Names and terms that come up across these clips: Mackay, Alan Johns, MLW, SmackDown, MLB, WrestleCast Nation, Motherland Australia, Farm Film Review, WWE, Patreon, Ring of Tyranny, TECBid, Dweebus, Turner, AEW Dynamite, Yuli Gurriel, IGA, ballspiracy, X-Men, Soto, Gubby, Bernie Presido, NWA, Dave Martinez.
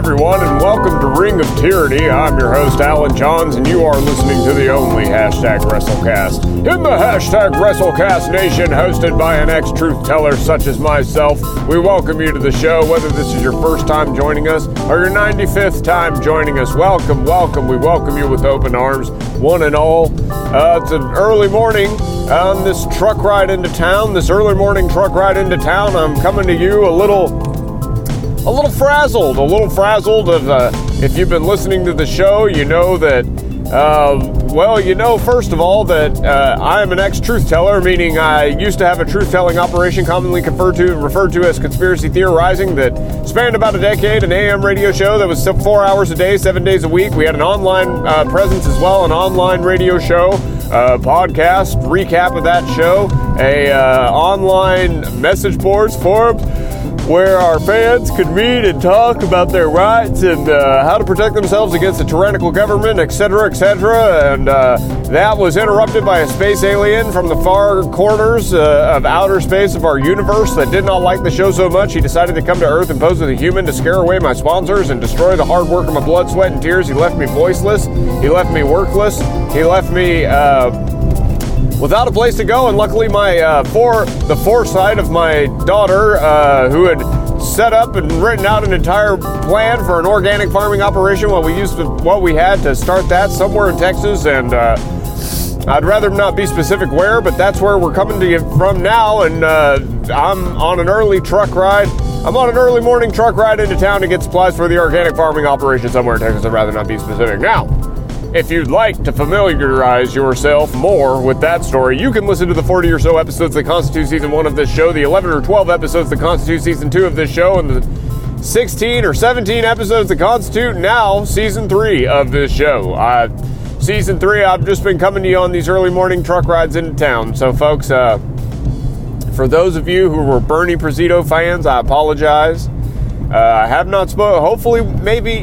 everyone, and welcome to Ring of Tyranny. I'm your host, Alan Johns, and you are listening to the only hashtag WrestleCast. In the hashtag WrestleCast Nation, hosted by an ex-truth teller such as myself, we welcome you to the show. Whether this is your first time joining us or your 95th time joining us, welcome, welcome. We welcome you with open arms, one and all. It's an early morning. This truck ride into town, this early morning truck ride into town, I'm coming to you a little frazzled. If you've been listening to the show, you know that, first of all, that I'm an ex-truth teller, meaning I used to have a truth-telling operation commonly referred to as conspiracy theorizing that spanned about a decade, an AM radio show that was 4 hours a day, 7 days a week. We had an online presence as well, an online radio show, podcast, recap of that show, online message boards forum, where our fans could meet and talk about their rights and how to protect themselves against a tyrannical government, etc., etc. And that was interrupted by a space alien from the far corners of outer space of our universe that did not like the show so much. He decided to come to Earth and pose as a human to scare away my sponsors and destroy the hard work of my blood, sweat, and tears. He left me voiceless. He left me workless. He left me without a place to go, and luckily the foresight of my daughter, who had set up and written out an entire plan for an organic farming operation, what we had to start that somewhere in Texas, and I'd rather not be specific where, but that's where we're coming to you from now, and I'm on an early truck ride. I'm on an early morning truck ride into town to get supplies for the organic farming operation somewhere in Texas. I'd rather not be specific now. If you'd like to familiarize yourself more with that story, you can listen to the 40 or so episodes that constitute Season 1 of this show, the 11 or 12 episodes that constitute Season 2 of this show, and the 16 or 17 episodes that constitute now Season 3 of this show. Season 3, I've just been coming to you on these early morning truck rides into town. So, folks, for those of you who were Bernie Presido fans, I apologize. I have not spoken. Hopefully, maybe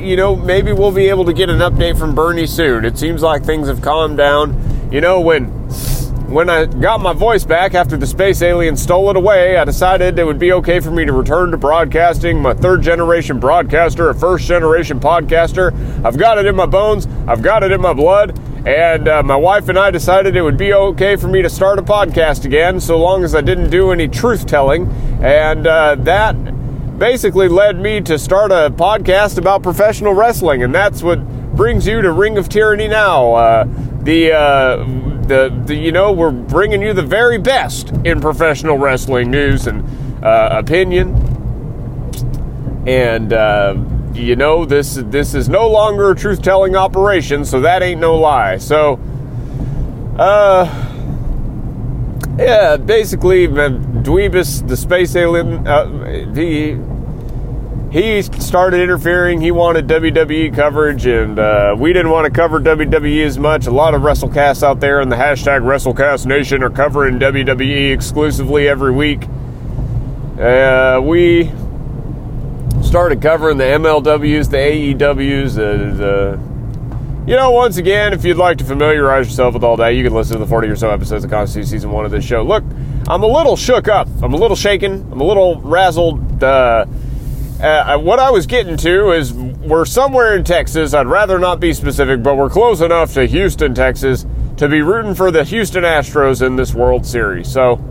we'll be able to get an update from Bernie soon. It seems like things have calmed down. You know, when I got my voice back after the space alien stole it away, I decided it would be okay for me to return to broadcasting. I'm a third-generation broadcaster, a first-generation podcaster. I've got it in my bones. I've got it in my blood. And my wife and I decided it would be okay for me to start a podcast again, so long as I didn't do any truth-telling. And that basically led me to start a podcast about professional wrestling, and that's what brings you to Ring of Tyranny now. We're bringing you the very best in professional wrestling news and opinion. And this is no longer a truth-telling operation, so that ain't no lie. So, yeah, basically, Dweebus, the space alien, he started interfering. He wanted WWE coverage, and we didn't want to cover WWE as much. A lot of WrestleCasts out there in the hashtag WrestleCast Nation are covering WWE exclusively every week. We started covering the MLWs, the AEWs, once again, if you'd like to familiarize yourself with all that, you can listen to the 40 or so episodes of constitute Season 1 of this show. Look, I'm a little shook up. I'm a little shaken. I'm a little razzled. What I was getting to is we're somewhere in Texas. I'd rather not be specific, but we're close enough to Houston, Texas, to be rooting for the Houston Astros in this World Series. So,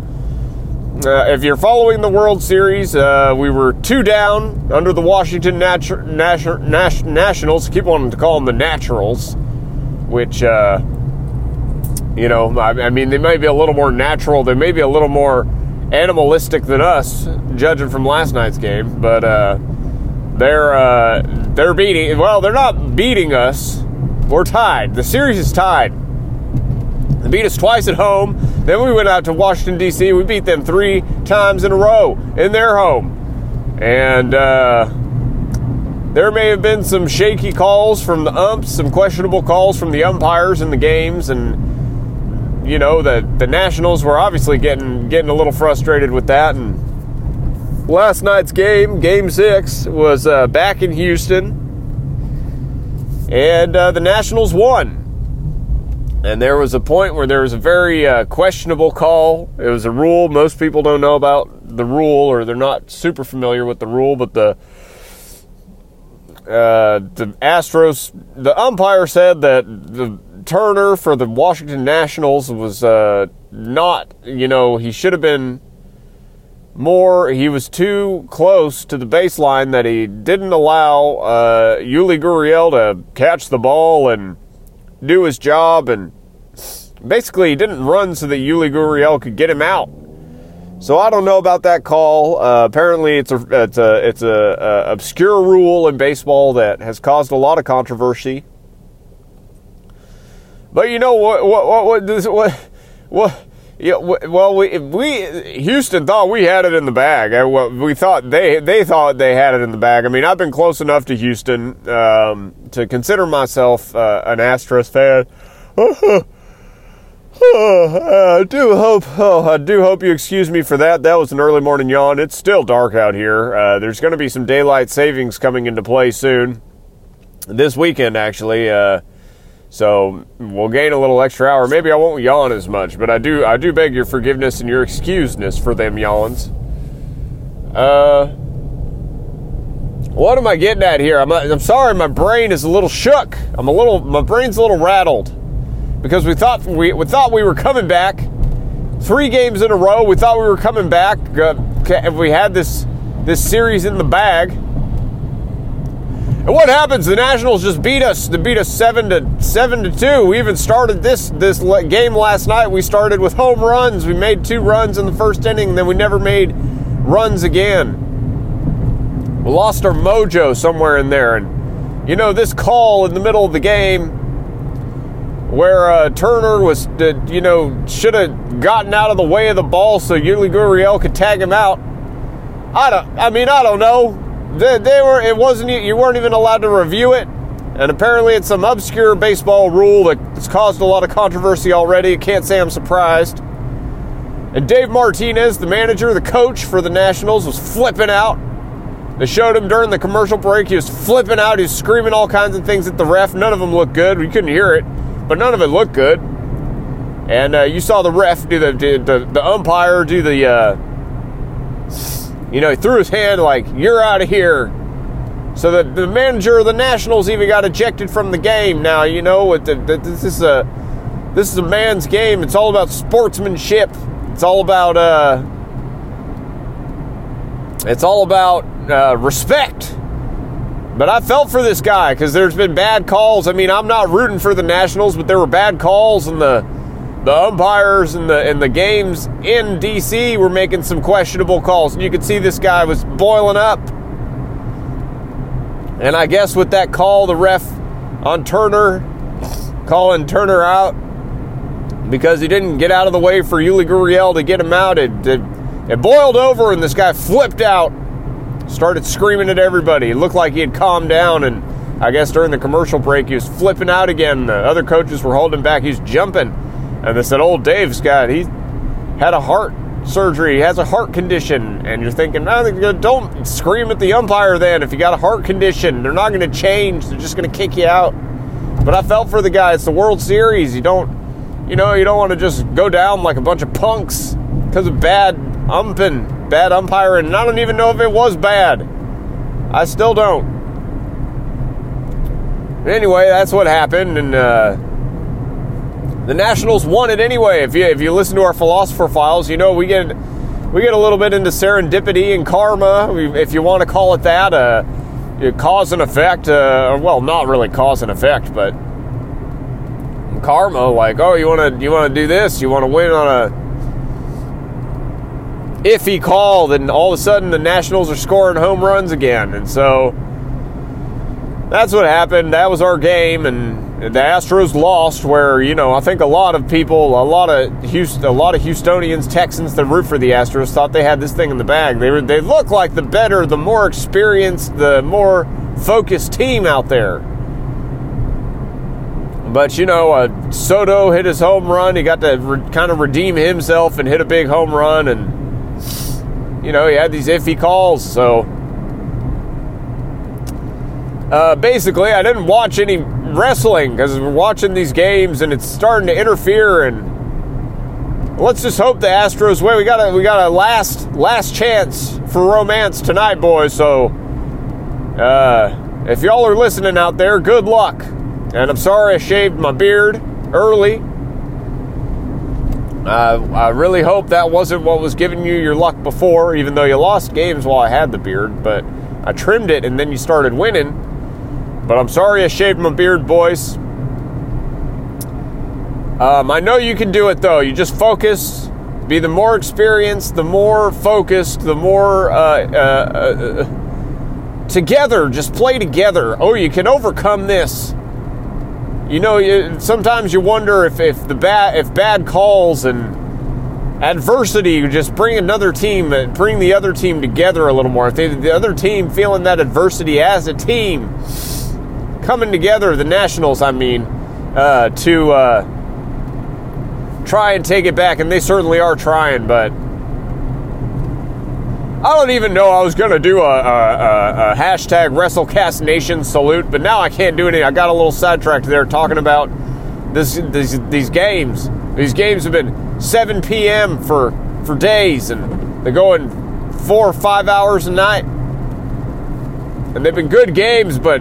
if you're following the World Series, we were 2 down under the Washington Nationals. I keep wanting to call them the Naturals, which, they may be a little more natural. They may be a little more animalistic than us, judging from last night's game. But they're beating. Well, they're not beating us. We're tied. The series is tied. They beat us twice at home. Then we went out to Washington, D.C. We beat them 3 times in a row in their home. And there may have been some shaky calls from the umps, some questionable calls from the umpires in the games. And, the Nationals were obviously getting a little frustrated with that. And last night's game, Game 6, was back in Houston. And the Nationals won. And there was a point where there was a very questionable call. It was a rule. Most people don't know about the rule, or they're not super familiar with the rule, but the The Astros, the umpire said that the Turner for the Washington Nationals was not, you know, he should have been more, he was too close to the baseline, that he didn't allow Yuli Gurriel to catch the ball and do his job, and basically he didn't run so that Yuli Gurriel could get him out. So I don't know about that call. Apparently it's a obscure rule in baseball that has caused a lot of controversy. But you know Houston thought we had it in the bag. We thought they thought they had it in the bag. I mean, I've been close enough to Houston to consider myself an Astros fan. I do hope you excuse me for that. That was an early morning yawn. It's still dark out here. There's going to be some daylight savings coming into play soon. This weekend, actually. So we'll gain a little extra hour. Maybe I won't yawn as much, but I do beg your forgiveness and your excuseness for them yawns. What am I getting at here? I'm sorry, my brain is a little shook. My brain's a little rattled. Because we thought we were coming back 3 games in a row. We thought we were coming back. We had this series in the bag. And what happens? The Nationals just beat us. They beat us 7-2. We even started this game last night. We started with home runs. We made 2 runs in the first inning, and then we never made runs again. We lost our mojo somewhere in there, and you know, this call in the middle of the game, where Turner was, should have gotten out of the way of the ball so Yuli Gurriel could tag him out. I don't know. You weren't even allowed to review it, and apparently it's some obscure baseball rule that's caused a lot of controversy already. Can't say I'm surprised. And Dave Martinez, the manager, the coach for the Nationals, was flipping out. They showed him during the commercial break. He was flipping out. He was screaming all kinds of things at the ref. None of them looked good. We couldn't hear it. But none of it looked good, and you saw the ref do the umpire do the he threw his hand like, you're out of here. So the manager of the Nationals even got ejected from the game. Now this is a man's game. It's all about sportsmanship. It's all about respect. But I felt for this guy because there's been bad calls. I mean, I'm not rooting for the Nationals, but there were bad calls, and the umpires and the games in D.C. were making some questionable calls. And you could see this guy was boiling up. And I guess with that call, the ref on Turner, calling Turner out because he didn't get out of the way for Yuli Gurriel to get him out, it boiled over, and this guy flipped out. Started screaming at everybody. It looked like he had calmed down, and I guess during the commercial break, he was flipping out again. The other coaches were holding back. He's jumping. And they said, old Dave's got, he had a heart surgery. He has a heart condition. And you're thinking, no, don't scream at the umpire then. If you got a heart condition, they're not going to change. They're just going to kick you out. But I felt for the guy. It's the World Series. You don't want to just go down like a bunch of punks because of bad umpiring, and I don't even know if it was bad. I still don't. But anyway, that's what happened, and the Nationals won it anyway. If you listen to our Philosopher Files, we get a little bit into serendipity and karma, if you want to call it that. Cause and effect. Well, not really cause and effect, but karma. Like, oh, you want to do this? You want to win on a iffy call, then all of a sudden the Nationals are scoring home runs again. And so that's what happened. That was our game, and the Astros lost, where, I think a lot of people, a lot of Houstonians, Texans that root for the Astros thought they had this thing in the bag. They look like the better, the more experienced, the more focused team out there. But, Soto hit his home run. He got to kind of redeem himself and hit a big home run, and he had these iffy calls. So basically, I didn't watch any wrestling because we're watching these games and it's starting to interfere. And let's just hope the Astros win. We got a last chance for romance tonight, boys. So If y'all are listening out there, good luck. And I'm sorry I shaved my beard early. I really hope that wasn't what was giving you your luck before, even though you lost games while I had the beard. But I trimmed it, and then you started winning. But I'm sorry I shaved my beard, boys. I know you can do it, though. You just focus. Be the more experienced, the more focused, the more together. Just play together. Oh, you can overcome this. You know, sometimes you wonder if bad calls and adversity just bring the other team together a little more. If the other team feeling that adversity as a team, coming together, the Nationals, to try and take it back, and they certainly are trying, but I don't even know I was going to do a hashtag WrestleCast Nation salute, but now I can't do anything. I got a little sidetracked there talking about these games. These games have been 7 p.m. for days, and they're going 4 or 5 hours a night, and they've been good games, but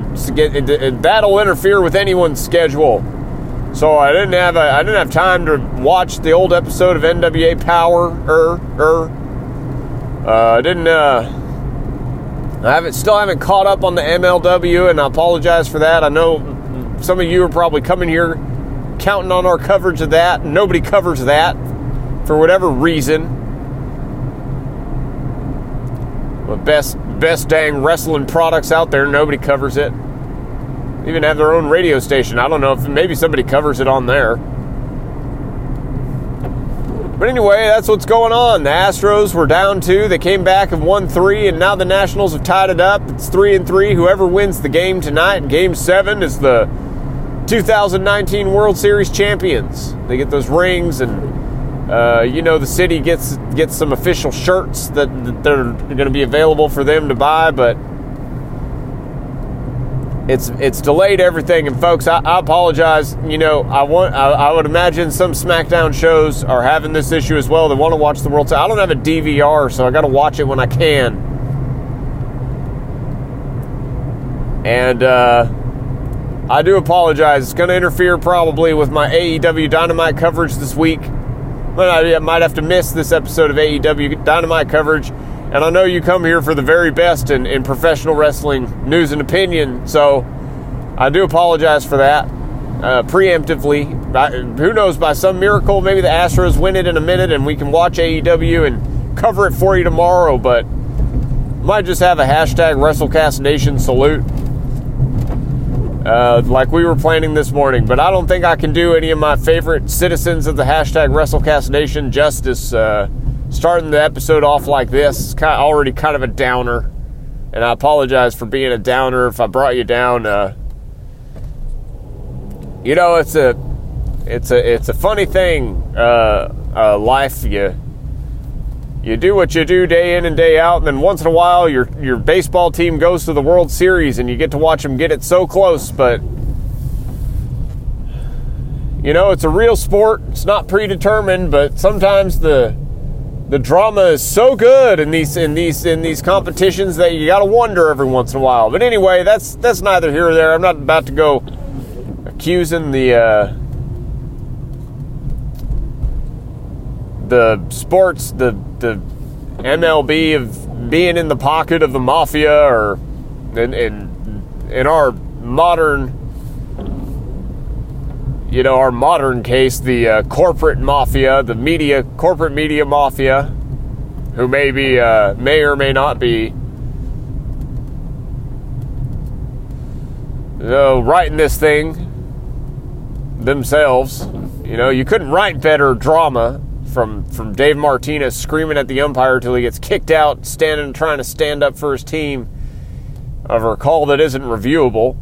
that'll interfere with anyone's schedule. So I didn't have time to watch the old episode of NWA Power. I still haven't caught up on the MLW, and I apologize for that. I know some of you are probably coming here counting on our coverage of that. Nobody covers that for whatever reason. The best dang wrestling products out there, nobody covers it. Even have their own radio station. I don't know if maybe somebody covers it on there. But anyway, that's what's going on. The Astros were down 2. They came back and won 3, and now the Nationals have tied it up. It's 3-3. Whoever wins the game tonight in Game 7 is the 2019 World Series champions. They get those rings, and the city gets some official shirts that they're going to be available for them to buy, but It's delayed everything, and folks, I apologize. You know, I would imagine some SmackDown shows are having this issue as well. They want to watch the World Series. I don't have a DVR, so I got to watch it when I can. And I do apologize. It's going to interfere probably with my AEW Dynamite coverage this week. But I might have to miss this episode of AEW Dynamite coverage. And I know you come here for the very best in professional wrestling news and opinion, so I do apologize for that preemptively. Who knows, by some miracle, maybe the Astros win it in a minute and we can watch AEW and cover it for you tomorrow, but might just have a hashtag WrestleCastNation salute like we were planning this morning. But I don't think I can do any of my favorite citizens of the hashtag WrestleCastNation justice starting the episode off like this. It's already kind of a downer, and I apologize for being a downer if I brought you down. It's a funny thing, life. You do what you do day in and day out, and then once in a while your baseball team goes to the World Series and you get to watch them get it so close, but you know, it's a real sport. It's not predetermined, but sometimes the drama is so good in these competitions that you gotta wonder every once in a while. But anyway, that's neither here nor there. I'm not about to go accusing the sports, the MLB of being in the pocket of the mafia, or in our modern, our modern case, the corporate mafia, the media, corporate media mafia, who may or may not be writing this thing themselves. You couldn't write better drama from Dave Martinez screaming at the umpire till he gets kicked out, trying to stand up for his team of a call that isn't reviewable.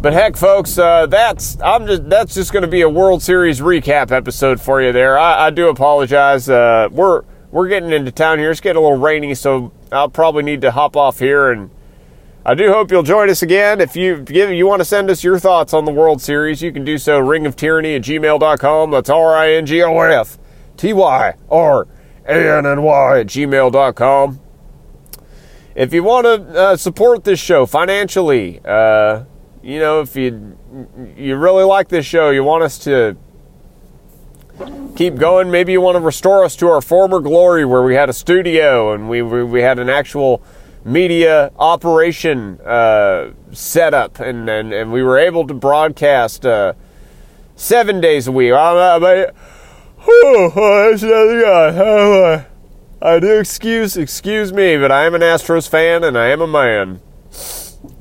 But heck, folks, that's just going to be a World Series recap episode for you there. I do apologize. We're getting into town here. It's getting a little rainy, so I'll probably need to hop off here. And I do hope you'll join us again. If you want to send us your thoughts on the World Series, you can do so, ringoftyranny@gmail.com. That's RINGOFTYRANNY@gmail.com. If you want to support this show financially, you know, if you really like this show, you want us to keep going, maybe you want to restore us to our former glory where we had a studio and we had an actual media operation set up, and we were able to broadcast 7 days a week. I do excuse me, but I am an Astros fan and I am a man.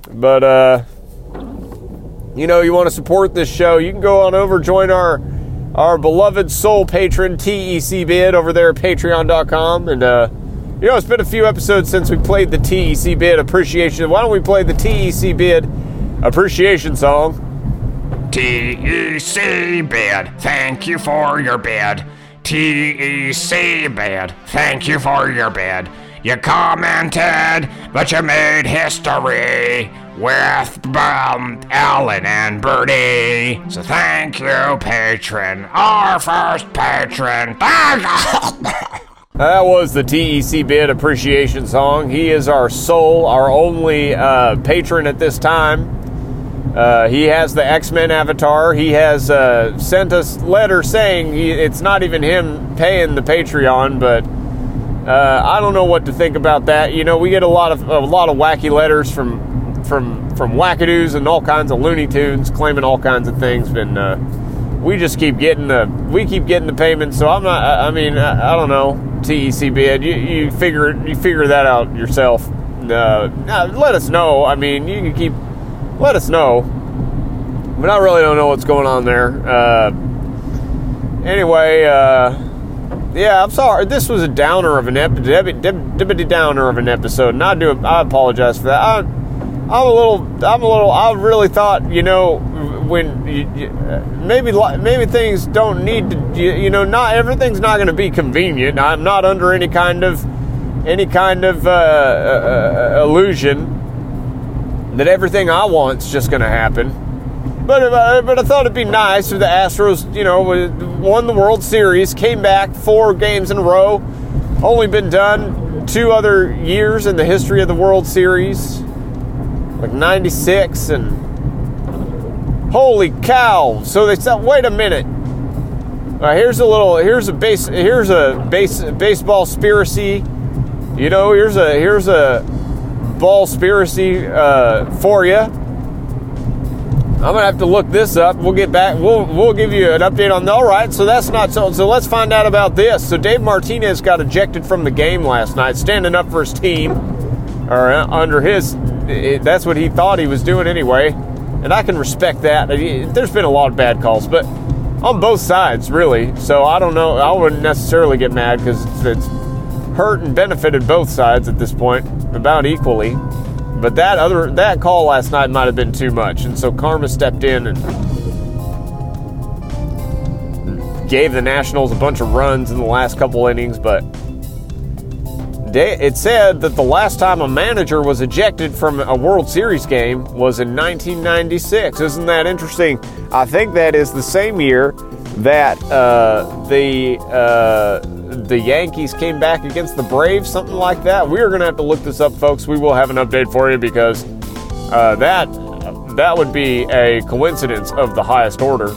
But you know, you want to support this show, you can go on over, join our beloved soul patron TECBid over there at patreon.com, and you know, it's been a few episodes since we played the TECBid appreciation. Why don't we play the TECBid appreciation song? TECBid, thank you for your bid. TECBid, thank you for your bid. You commented, but you made history with Ellen and Bernie. So thank you, patron, our first patron. That was the TECBid appreciation song. He is our soul, our only patron at this time. He has the X-Men avatar. He has sent us letter saying it's not even him paying the Patreon, but I don't know what to think about that. You know, we get a lot of wacky letters from wackadoos and all kinds of Looney Tunes claiming all kinds of things, and we just keep getting the payments. So I'm not. I don't know. TECBid, you figure that out yourself. Let us know. I mean, you can keep. Let us know, but I really don't know what's going on there. Anyway, I'm sorry. This was a downer of an episode, and I apologize for that. I'm a little. I really thought, you know, when maybe things don't need to. You know, not everything's not going to be convenient. I'm not under any kind of illusion that everything I want's just going to happen. But I thought it'd be nice if the Astros, you know, won the World Series, came back 4 games in a row, only been done 2 other years in the history of the World Series, like 96, and holy cow. So they said, wait a minute. All right, here's a baseball conspiracy. You know, here's a ballspiracy for you. I'm gonna have to look this up. We'll get back. We'll give you an update on. All right, so that's not so. So let's find out about this. So Dave Martinez got ejected from the game last night, standing up for his team, or under his. That's what he thought he was doing anyway, and I can respect that. There's been a lot of bad calls, but on both sides, really. So I don't know. I wouldn't necessarily get mad because it's hurt and benefited both sides at this point about equally, but that call last night might have been too much, and so karma stepped in and gave the Nationals a bunch of runs in the last couple innings. But it said that the last time a manager was ejected from a World Series game was in 1996. Isn't that interesting? I think that is the same year that the Yankees came back against the Braves, something like that. We are going to have to look this up, folks. We will have an update for you because that would be a coincidence of the highest order.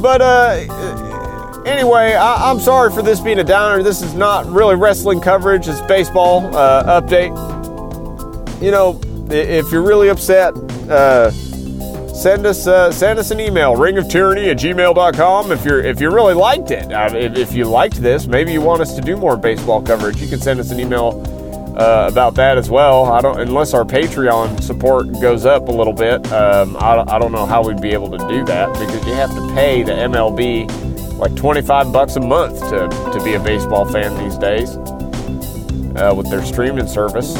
But anyway, I'm sorry for this being a downer. This is not really wrestling coverage. It's baseball update. You know, if you're really upset, send us an email, ringoftyranny@gmail.com. If you really liked it, if you liked this, maybe you want us to do more baseball coverage. You can send us an email about that as well. Unless our Patreon support goes up a little bit, I don't know how we'd be able to do that because you have to pay the MLB like $25 a month to be a baseball fan these days with their streaming service.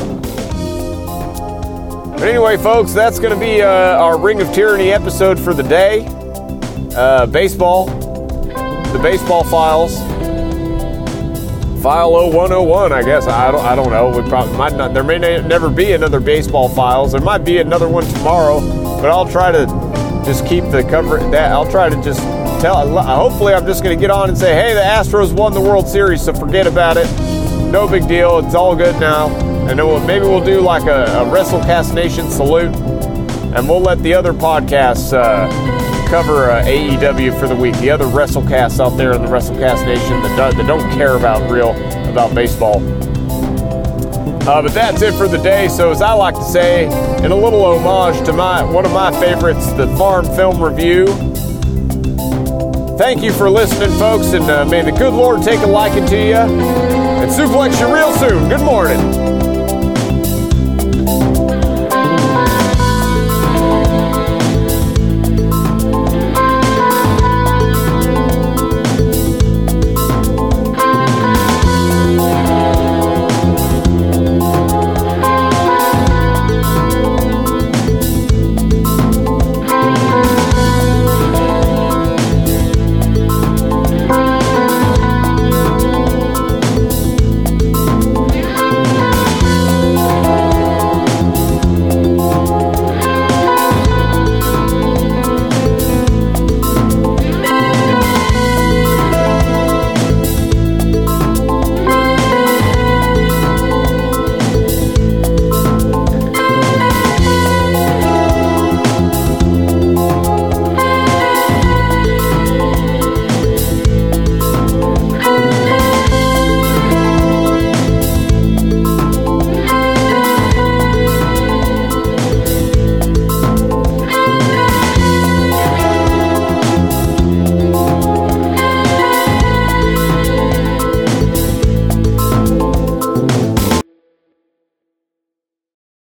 But anyway, folks, that's going to be our Ring of Tyranny episode for the day. Baseball. The baseball files. File 0101, I guess. I don't know. We probably might not. There may never be another baseball files. There might be another one tomorrow, but I'll try to just keep the cover. I'll try to just tell. Hopefully, I'm just going to get on and say, hey, the Astros won the World Series, so forget about it. no big deal. It's all good now. And then maybe we'll do like a WrestleCast Nation salute, and we'll let the other podcasts cover AEW for the week. The other WrestleCasts out there in the WrestleCast Nation that don't care about baseball. But that's it for the day. So as I like to say, in a little homage to one of my favorites, the Farm Film Review. Thank you for listening, folks, and may the good Lord take a liking to you and suplex you real soon. Good morning.